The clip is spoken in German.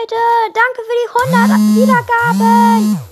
Leute, danke für die 100 Wiedergaben.